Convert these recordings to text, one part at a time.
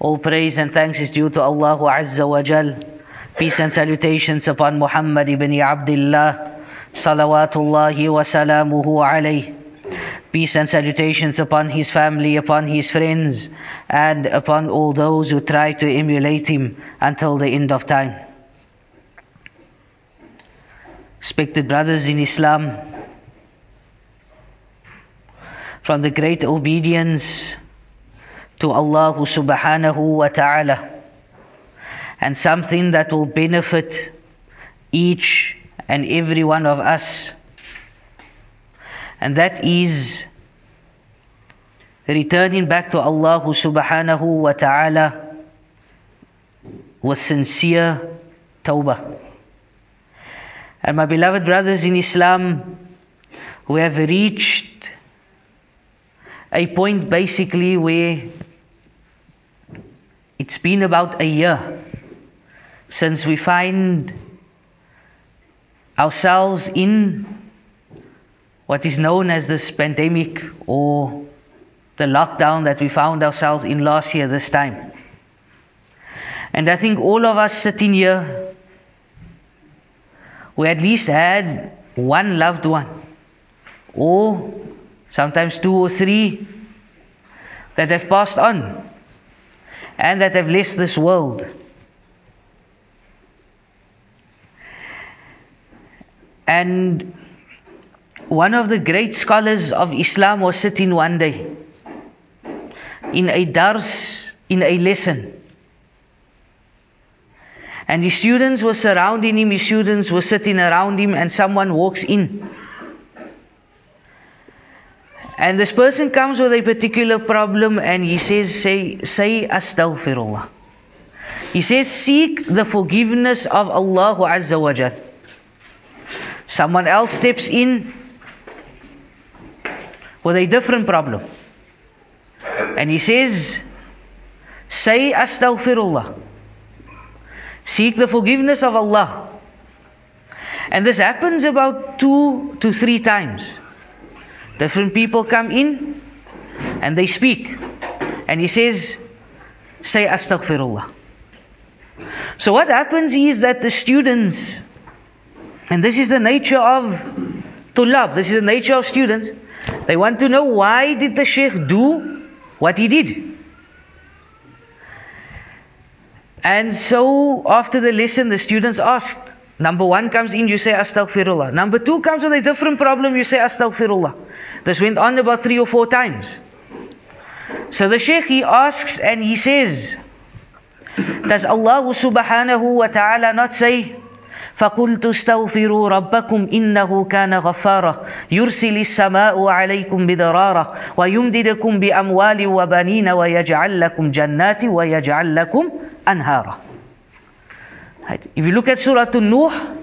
All praise and thanks is due to Allah Azza wa Jal. Peace and salutations upon Muhammad ibn Abdullah, salawatullahi wa salamuhu alayhi. Peace and salutations upon his family, upon his friends, and upon all those who try to emulate him until the end of time. Respected brothers in Islam, from the great obedience to Allah subhanahu wa ta'ala, and something that will benefit each and every one of us, and that is returning back to Allah subhanahu wa ta'ala with sincere tawbah. And my beloved brothers in Islam, we have reached a point basically where it's been about a year since we find ourselves in what is known as this pandemic, or the lockdown that we found ourselves in last year this time. And I think all of us sitting here, we at least had one loved one, or sometimes two or three, that have passed on and that have left this world. And one of the great scholars of Islam was sitting one day in a dars, in a lesson. And his students were surrounding him, his students were sitting around him, and someone walks in. And this person comes with a particular problem, and he says, say astaghfirullah. He says, seek the forgiveness of Allah Azza wa Jal. Someone else steps in with a different problem, and he says, say astaghfirullah. Seek the forgiveness of Allah. And this happens about 2 to 3 times. Different people come in and they speak, and he says, say astaghfirullah. So what happens is that the students, and this is the nature of tulab, this is the nature of students, they want to know, why did the sheikh do what he did? And so after the lesson, the students asked, number one comes in, you say astaghfirullah. Number two comes with a different problem, you say astaghfirullah. This went on about 3 or 4 times. So the sheikh, he asks and he says, does Allah subhanahu wa ta'ala not say, فَقُلْتُ اسْتَغْفِرُوا رَبَّكُمْ إِنَّهُ كَانَ غَفَّارًا يُرْسِلِ السَّمَاءُ عَلَيْكُمْ بِدَرَارًا وَيُمْدِدَكُمْ بِأَمْوَالٍ وَبَنِينَ وَيَجْعَلْ لَكُمْ جَنَّاتٍ وَيَجْعَلْ لَكُمْ أَنْهَارًا. If you look at Surah An-Nuh,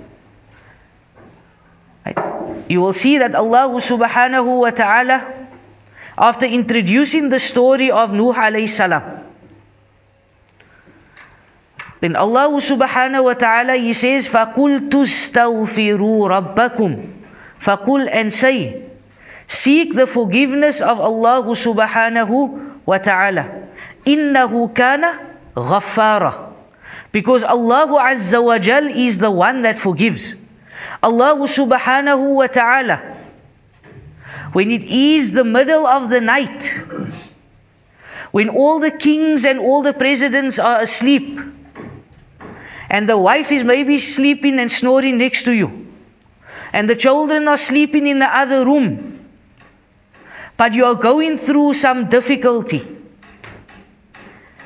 you will see that Allah subhanahu wa ta'ala, after introducing the story of Nuh alayhi salam, then Allah subhanahu wa ta'ala, he says, فَقُلْ تُسْتَغْفِرُوا رَبَّكُمْ. فَقُلْ, and say, seek the forgiveness of Allah subhanahu wa ta'ala. إِنَّهُ كَانَ غَفَّارًا. Because Allah Azza wa Jal is the one that forgives. Allah subhanahu wa ta'ala, when it is the middle of the night, when all the kings and all the presidents are asleep, and the wife is maybe sleeping and snoring next to you, and the children are sleeping in the other room, but you are going through some difficulty,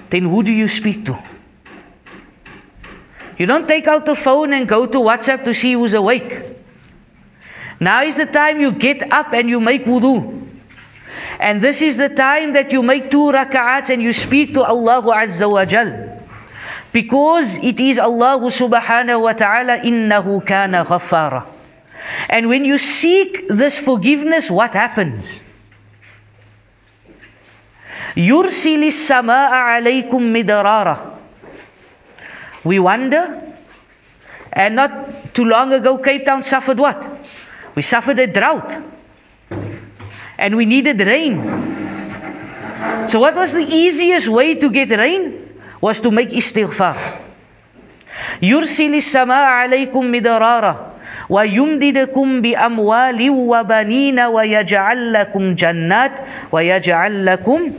then who do you speak to? You don't take out the phone and go to WhatsApp to see who's awake. Now is the time you get up and you make wudu. And this is the time that you make 2 raka'ats and you speak to Allah Azza wa Jal. because it is Allah subhanahu wa ta'ala, innahu kana ghaffara. And when you seek this forgiveness, what happens? يُرْسِلِ السَّمَاءَ عَلَيْكُمْ مِدْرَارًا. We wonder, and not too long ago Cape Town suffered what? We suffered a drought, and we needed rain. So what was the easiest way to get rain? Was to make istighfar. يُرْسِلِ السَّمَاءَ عَلَيْكُمْ مِدْرَارًا وَيُمْدِدَكُمْ بِأَمْوَالٍ وَبَنِينَ وَيَجْعَلْ لَكُمْ جَنَّاتٍ وَيَجْعَلْ لَكُمْ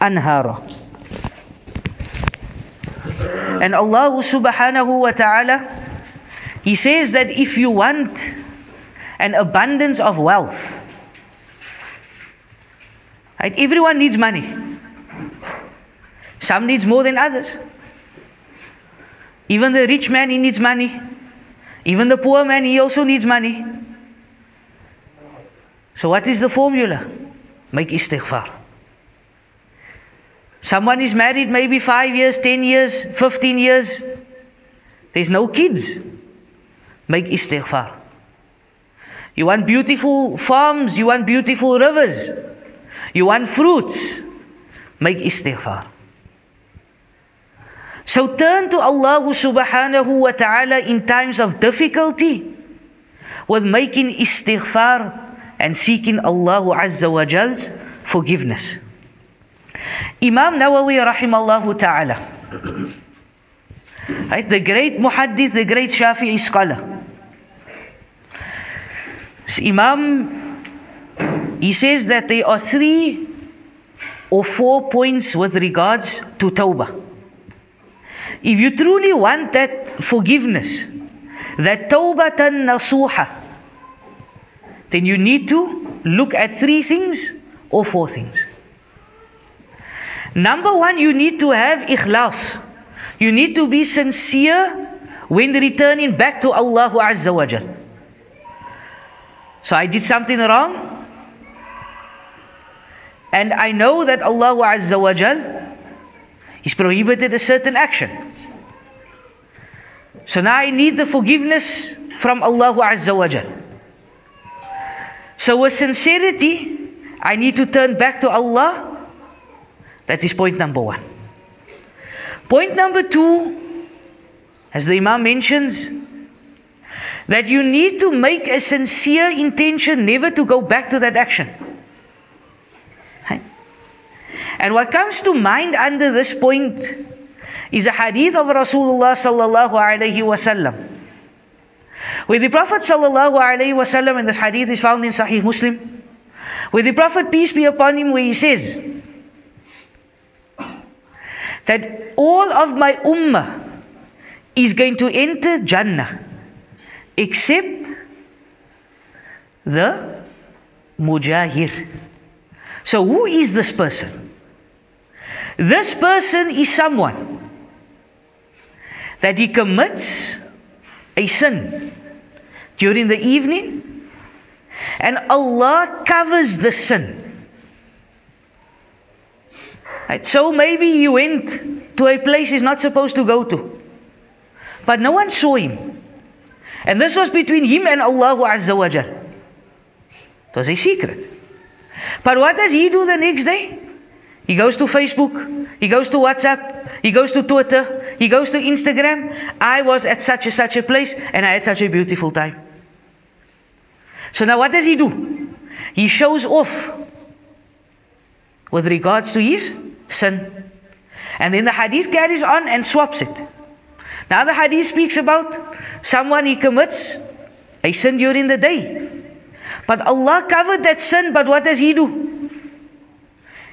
أَنْهَارًا. And Allah subhanahu wa ta'ala, He says that if you want an abundance of wealth, right? Everyone needs money. Some needs more than others. Even the rich man, he needs money. Even the poor man, he also needs money. So what is the formula? Make istighfar. Someone is married maybe 5 years, 10 years, 15 years. There's no kids. Make istighfar. You want beautiful farms, you want beautiful rivers, you want fruits. Make istighfar. So turn to Allah subhanahu wa ta'ala in times of difficulty with making istighfar and seeking Allah azza wa jal's forgiveness. Imam Nawawi rahimahullah ta'ala, right, the great muhaddith, the great Shafi'i scholar. So Imam, he says that there are 3 or 4 points with regards to tawbah. If you truly want that forgiveness, that tawbatan nasuha, then you need to look at 3 things or 4 things. Number one, you need to have ikhlas. You need to be sincere when returning back to Allah azza wa jal. So I did something wrong, and I know that Allah azza wa jal is prohibited a certain action. So now I need the forgiveness from Allah azza wa jal. So with sincerity, I need to turn back to Allah. That is point number 1. Point number 2, as the Imam mentions, that you need to make a sincere intention never to go back to that action. Right? And what comes to mind under this point is a hadith of Rasulullah sallallahu alayhi wa sallam, where the Prophet sallallahu alayhi wa sallam, and this hadith is found in Sahih Muslim, where the Prophet, peace be upon him, where he says that all of my ummah is going to enter Jannah except the mujahir. So who is this person? This person is someone that he commits a sin during the evening and Allah covers the sin. So maybe he went to a place he's not supposed to go to, but no one saw him. And this was between him and Allah azza wa jal. It was a secret. But what does he do the next day? He goes to Facebook, he goes to WhatsApp, he goes to Twitter, he goes to Instagram. I was at such and such a place and I had such a beautiful time. So now what does he do? He shows off with regards to his sin. And then the hadith carries on and swaps it. Now the hadith speaks about someone he commits a sin during the day, but Allah covered that sin. But what does he do?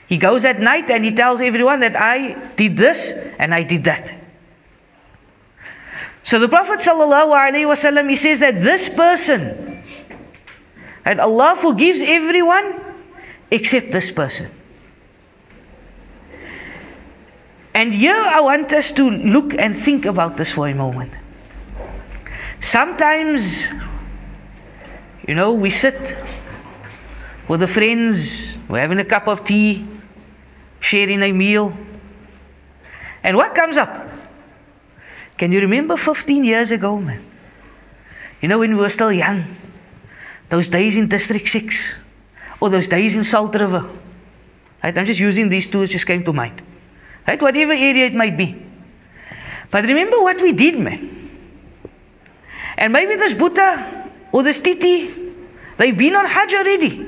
He goes at night and he tells everyone that I did this and I did that. So the Prophet ﷺ, he says that this person, and Allah forgives everyone except this person. And here I want us to look and think about this for a moment. Sometimes, you know, we sit with the friends, we're having a cup of tea, sharing a meal, and what comes up? Can you remember 15 years ago, man? You know, when we were still young, those days in District 6, or those days in Salt River. Right? I'm just using these two, it just came to mind. Right? Whatever area it might be. But remember what we did, man. And maybe this Buddha or this Titi, they've been on Hajj already.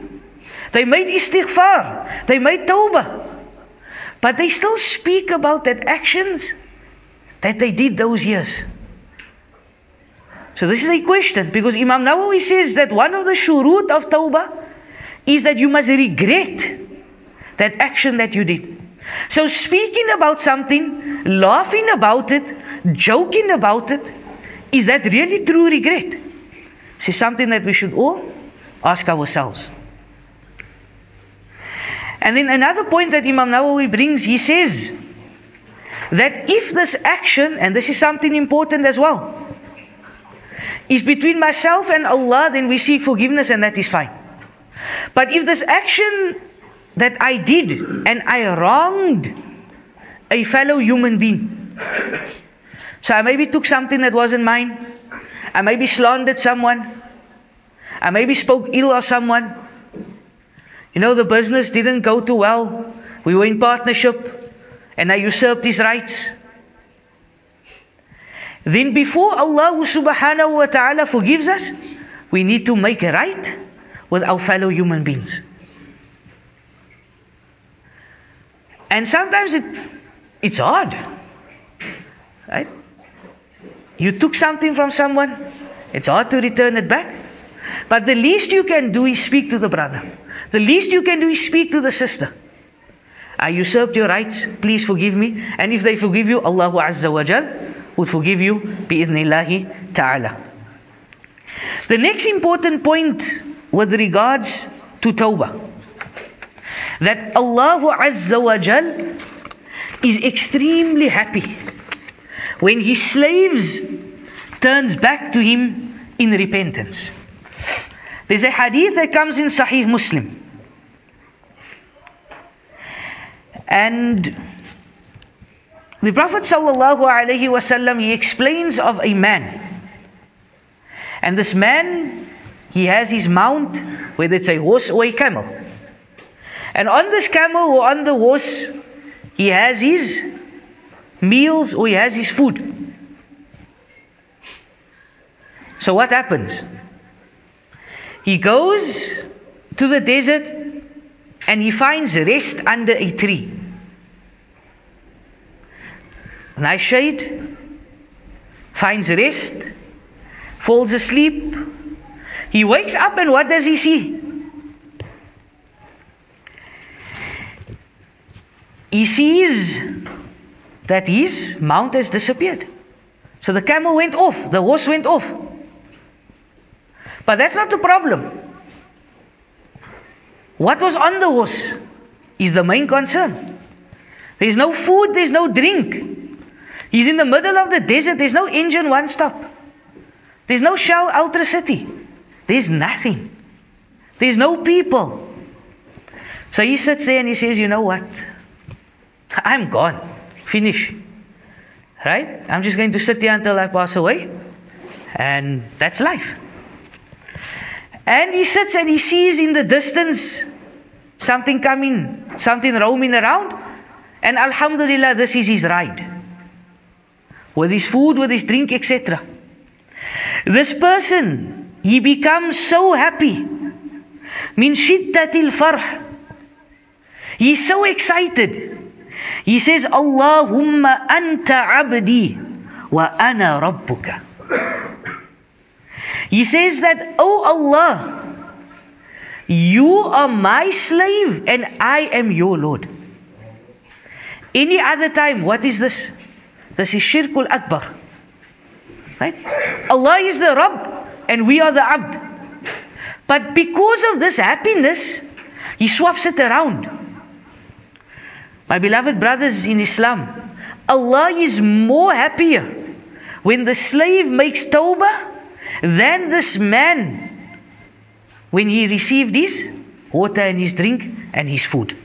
They made istighfar. They made tawbah. But they still speak about that actions that they did those years. So this is a question, because Imam Nawawi says that one of the shurut of tawbah is that you must regret that action that you did. So speaking about something, laughing about it, joking about it, is that really true regret? This is something that we should all ask ourselves. And then another point that Imam Nawawi brings, he says that if this action, and this is something important as well, is between myself and Allah, then we seek forgiveness and that is fine. But if this action that I did, and I wronged a fellow human being, so I maybe took something that wasn't mine, I maybe slandered someone, I maybe spoke ill of someone, you know, the business didn't go too well, we were in partnership, and I usurped his rights, then before Allah subhanahu wa ta'ala forgives us, we need to make a right with our fellow human beings. And sometimes it's hard, right? You took something from someone, it's hard to return it back. But the least you can do is speak to the brother. The least you can do is speak to the sister. I usurped your rights, please forgive me. And if they forgive you, Allahu Azza wa Jal would forgive you, bi'idhnillahi ta'ala. The next important point with regards to tawbah, that Allah Azza wa Jal is extremely happy when His slaves turns back to Him in repentance. There's a hadith that comes in Sahih Muslim. And the Prophet Sallallahu Alaihi Wasallam, he explains of a man. And this man, he has his mount, whether it's a horse or a camel. And on this camel or on the horse, he has his meals or he has his food. So what happens? He goes to the desert and he finds rest under a tree. Nice shade, finds rest, falls asleep. He wakes up and what does he see? He sees that his mount has disappeared. So the camel went off, the horse went off. But that's not the problem. What was on the horse is the main concern. There's no food, there's no drink. He's in the middle of the desert, there's no engine one stop. There's no Shell Ultra City. There's nothing. There's no people. So he sits there and he says, you know what? I'm gone. Finish. Right? I'm just going to sit here until I pass away. And that's life. And he sits and he sees in the distance something coming, something roaming around. And alhamdulillah, this is his ride. With his food, with his drink, etc. This person, he becomes so happy. Min shiddatil farh. He's so excited. He says, Allahumma anta abdi wa ana rabbuka. He says that, O Allah, you are my slave and I am your Lord. Any other time, what is this? This is Shirkul Akbar. Right? Allah is the Rabb and we are the Abd. But because of this happiness, he swaps it around. My beloved brothers in Islam, Allah is more happier when the slave makes tawbah than this man when he received his water and his drink and his food.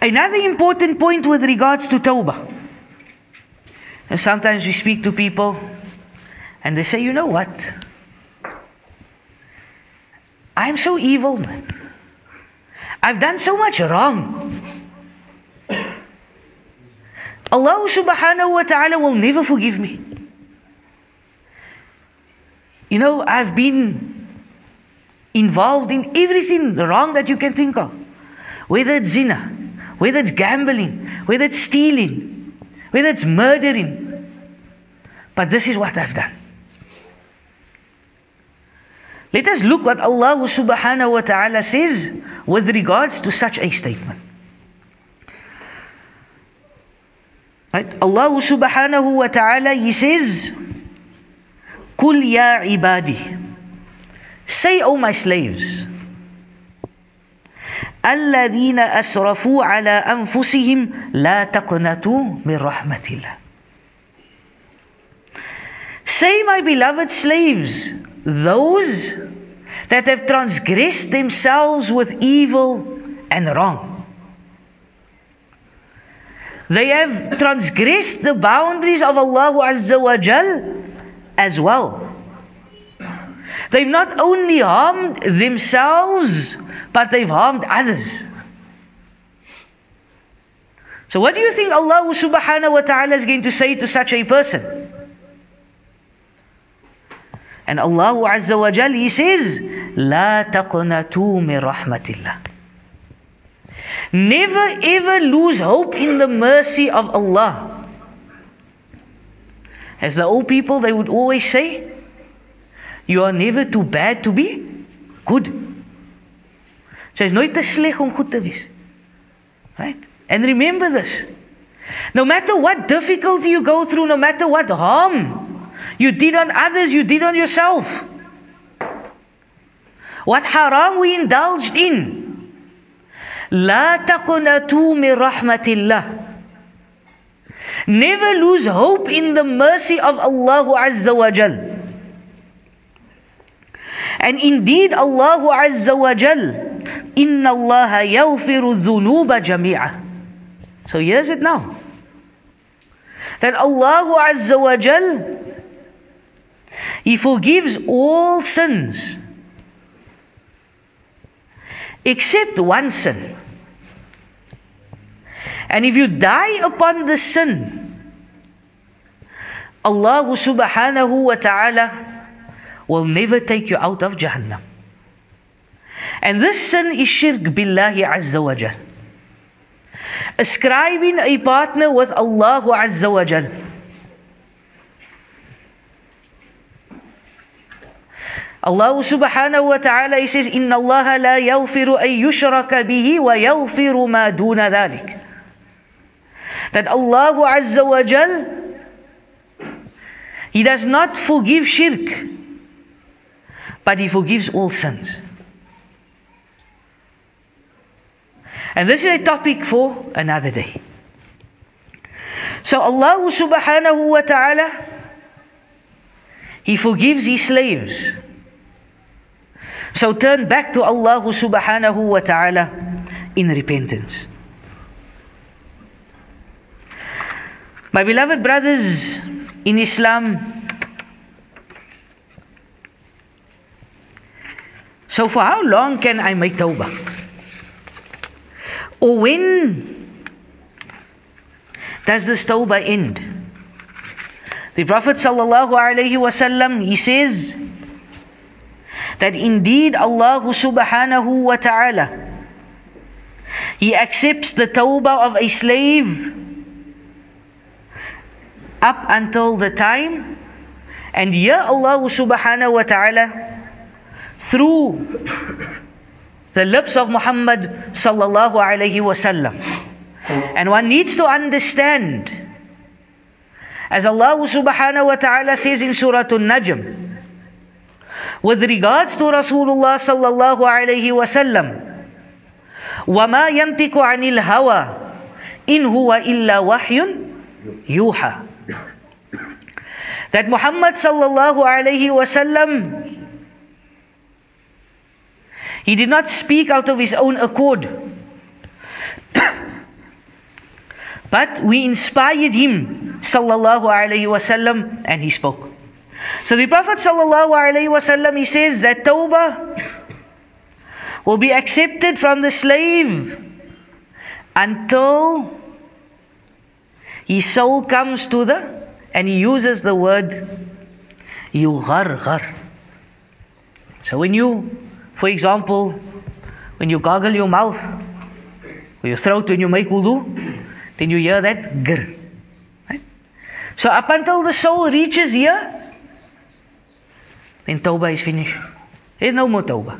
Another important point with regards to tawbah And sometimes we speak to people and they say, you know what? I'm so evil, man. I've done so much wrong. Allah subhanahu wa ta'ala will never forgive me. You know, I've been involved in everything wrong that you can think of. Whether it's zina, whether it's gambling, whether it's stealing, whether it's murdering. But this is what I've done. Let us look what Allah subhanahu wa ta'ala says with regards to such a statement. Right? Allah subhanahu wa ta'ala, He says, Qul ya ibadi. Say, O my slaves, Alladhina asrafu ala anfusihim la taqnatu min rahmatillah. Say, my beloved slaves, those that have transgressed themselves with evil and wrong. They have transgressed the boundaries of Allah Azza wa Jal as well. They've not only harmed themselves, but they've harmed others. So what do you think Allah subhanahu wa ta'ala is going to say to such a person? And Allah Azza wa Jal, He says, La taqnatu min rahmatillah. Never ever lose hope in the mercy of Allah. As the old people, they would always say, you are never too bad to be good. So it's nooit te sleg om goed te wees. Right? And remember this. No matter what difficulty you go through, no matter what harm you did on others, you did on yourself, what haram we indulged in, La taqnatu min rahmatillah. Never lose hope in the mercy of Allah Azza wa Jal. And indeed Allah Azza wa Jal, Inna Allah yawfiru dhunuba jami'a. So here's it now, that Allah Azza wa Jal, He forgives all sins, except one sin. And if you die upon the sin, Allah subhanahu wa ta'ala will never take you out of Jahannam. And this sin is shirk billahi azza wa jal. Ascribing a partner with Allah azza wa jal. Allah subhanahu wa ta'ala, He says, Inna Allah la yawfiru ay yushraka bihi wa yawfiru ma duna dhalik. That Allah Azza wa Jal, He does not forgive shirk, but He forgives all sins. And this is a topic for another day. So Allah subhanahu wa ta'ala, He forgives His slaves. So turn back to Allah subhanahu wa ta'ala in repentance. My beloved brothers in Islam, so for how long can I make tawbah? Or when does this tawbah end? The Prophet sallallahu alayhi wa sallam, he says that indeed Allah subhanahu wa ta'ala, He accepts the tawbah of a slave up until the time, and here Allah subhanahu wa ta'ala through the lips of Muhammad sallallahu alayhi wa sallam. And one needs to understand, as Allah subhanahu wa ta'ala says in Surah An-Najm, with regards to Rasulullah sallallahu alayhi wa sallam, وَمَا يَمْتِكُ عَنِ الْهَوَىٰ إِنْ هُوَ إِلَّا وَحْيٌ يُوحَىٰ. That Muhammad sallallahu alayhi wa sallam, he did not speak out of his own accord, but we inspired him sallallahu alayhi wasallam, and he spoke. So the Prophet sallallahu alayhi wasallam, he says that tawbah will be accepted from the slave until his soul comes to the, and he uses the word yugharghar. So when you, for example, when you gargle your mouth, or your throat when you make wudu, then you hear that gr. Right? So up until the soul reaches here, then tawbah is finished. There is no more tawbah.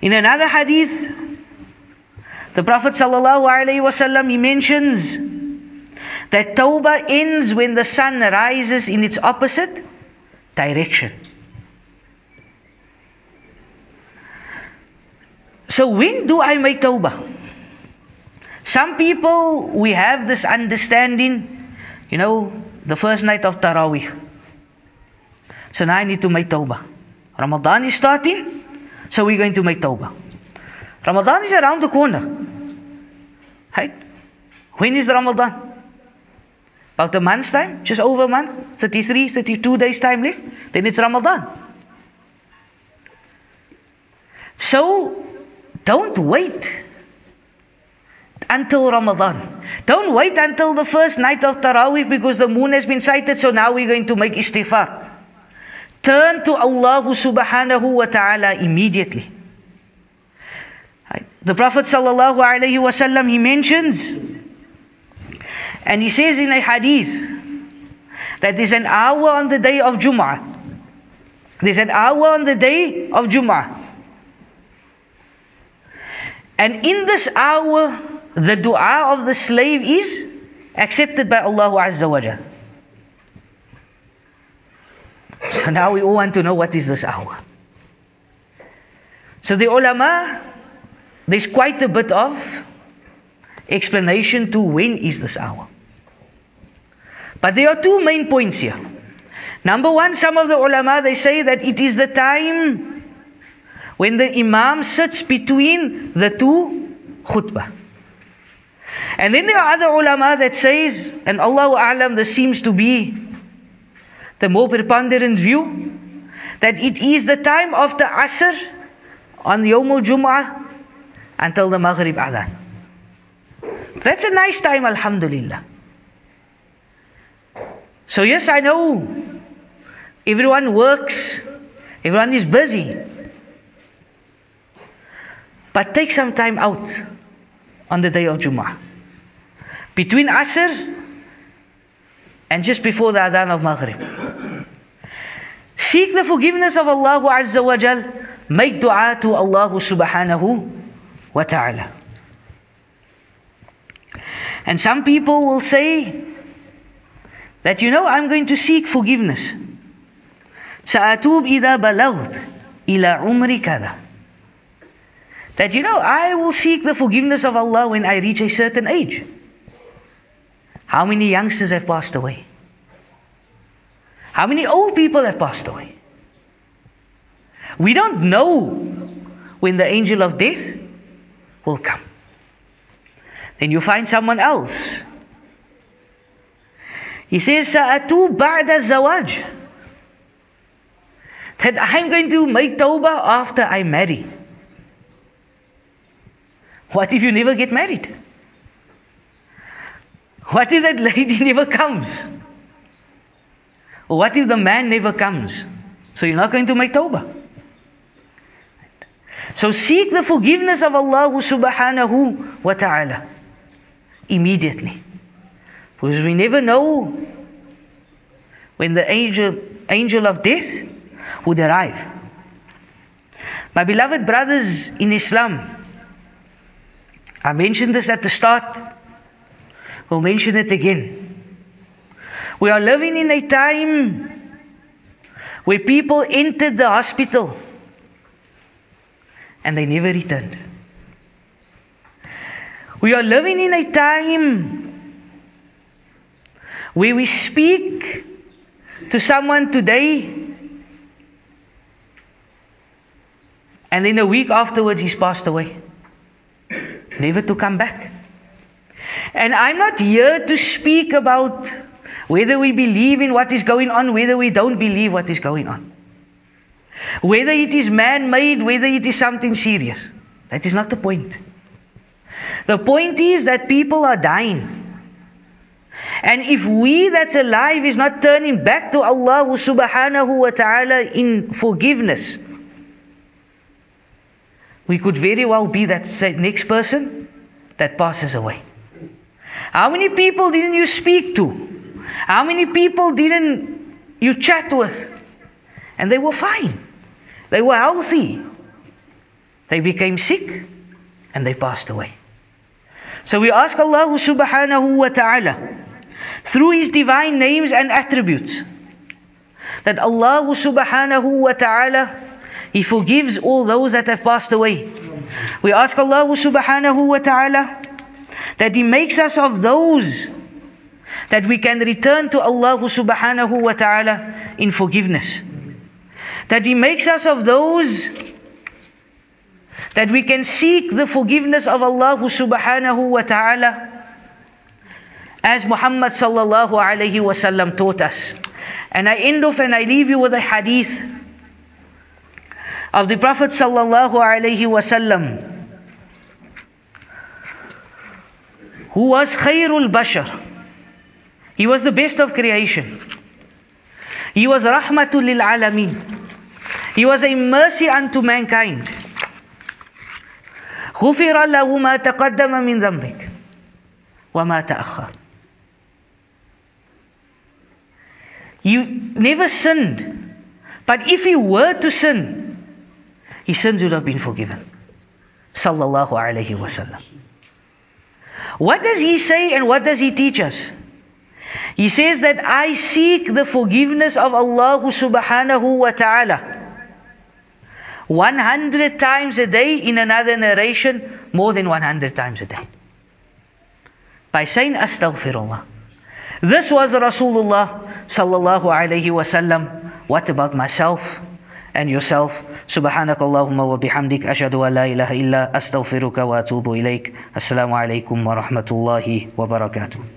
In another hadith, the Prophet ﷺ, he mentions that tawbah ends when the sun rises in its opposite direction. So when do I make tawbah? Some people, we have this understanding, you know, the first night of Taraweeh. So now I need to make tawbah. Ramadan is starting, so we're going to make tawbah. Ramadan is around the corner. Right? When is Ramadan? About a month's time, just over a month, 33, 32 days time left, then it's Ramadan. So, don't wait until Ramadan. Don't wait until the first night of Taraweeh because the moon has been sighted, so now we're going to make istighfar. Turn to Allah subhanahu wa ta'ala immediately. Right? The Prophet sallallahu alayhi wa sallam, he mentions, and he says in a hadith, that there's an hour on the day of Jum'ah. There's an hour on the day of Jum'ah. And in this hour, the dua of the slave is accepted by Allah Azza wa Jal. So now we all want to know what is this hour. So the ulama, there's quite a bit of explanation to when is this hour. But there are two main points here. Number one, some of the ulama, they say that it is the time when the imam sits between the two khutbah. And then there are other ulama that says, and Allahu A'lam, this seems to be the more preponderant view, that it is the time of the asr on Yawm al-Jum'ah until the Maghrib adhan. That's a nice time, alhamdulillah. So yes, I know everyone works, everyone is busy, but take some time out on the day of Jum'ah, between Asr and just before the adhan of Maghrib. Seek the forgiveness of Allah Azza wa Jal. Make dua to Allah subhanahu wa ta'ala. And some people will say that, you know, I'm going to seek forgiveness. Sa'atub idha balagd ila umri kada. That, you know, I will seek the forgiveness of Allah when I reach a certain age. How many youngsters have passed away? How many old people have passed away? We don't know when the angel of death will come. Then you find someone else. He says, Sa'atu ba'da zawaj. That I'm going to make tawbah after I marry. What if you never get married? What if that lady never comes? Or what if the man never comes? So you're not going to make tawbah. So seek the forgiveness of Allah subhanahu wa ta'ala immediately. Because we never know when the angel of death would arrive. My beloved brothers in Islam, I mentioned this at the start, we'll mention it again. We are living in a time where people entered the hospital and they never returned. We are living in a time where we speak to someone today and then a week afterwards he's passed away, never to come back. And I'm not here to speak about whether we believe in what is going on, whether we don't believe what is going on. Whether it is man-made, whether it is something serious. That is not the point. The point is that people are dying. And if we that's alive is not turning back to Allah subhanahu wa ta'ala in forgiveness, we could very well be that next person that passes away. How many people didn't you speak to? How many people didn't you chat with? And they were fine. They were healthy. They became sick and they passed away. So we ask Allah subhanahu wa ta'ala through His divine names and attributes that Allah subhanahu wa ta'ala, He forgives all those that have passed away. We ask Allah subhanahu wa ta'ala that He makes us of those that we can return to Allah subhanahu wa ta'ala in forgiveness. That He makes us of those that we can seek the forgiveness of Allah subhanahu wa ta'ala as Muhammad sallallahu alayhi wa sallam taught us. And I end off and I leave you with a hadith of the Prophet sallallahu alayhi wa sallam, who was khayrul bashar. He was the best of creation. He was rahmatul lil alamin. He was a mercy unto mankind. غُفِرَ لَهُ مَا تَقَدَّمَ مِنْ ذَنْبِكَ وَمَا تَأَخَّرَ. You never sinned, but if he were to sin, his sins would have been forgiven. Sallallahu alayhi wa sallam. What does he say and what does he teach us? He says that I seek the forgiveness of Allah subhanahu wa ta'ala 100 times a day, in another narration, more than 100 times a day. By saying, Astaghfirullah. This was Rasulullah sallallahu alayhi wa sallam. What about myself and yourself? Subhanakallahumma wa bihamdik. Ashhadu an la ilaha illa astaghfiruka wa atubu ilayk. Assalamu alaykum wa rahmatullahi wa barakatuh.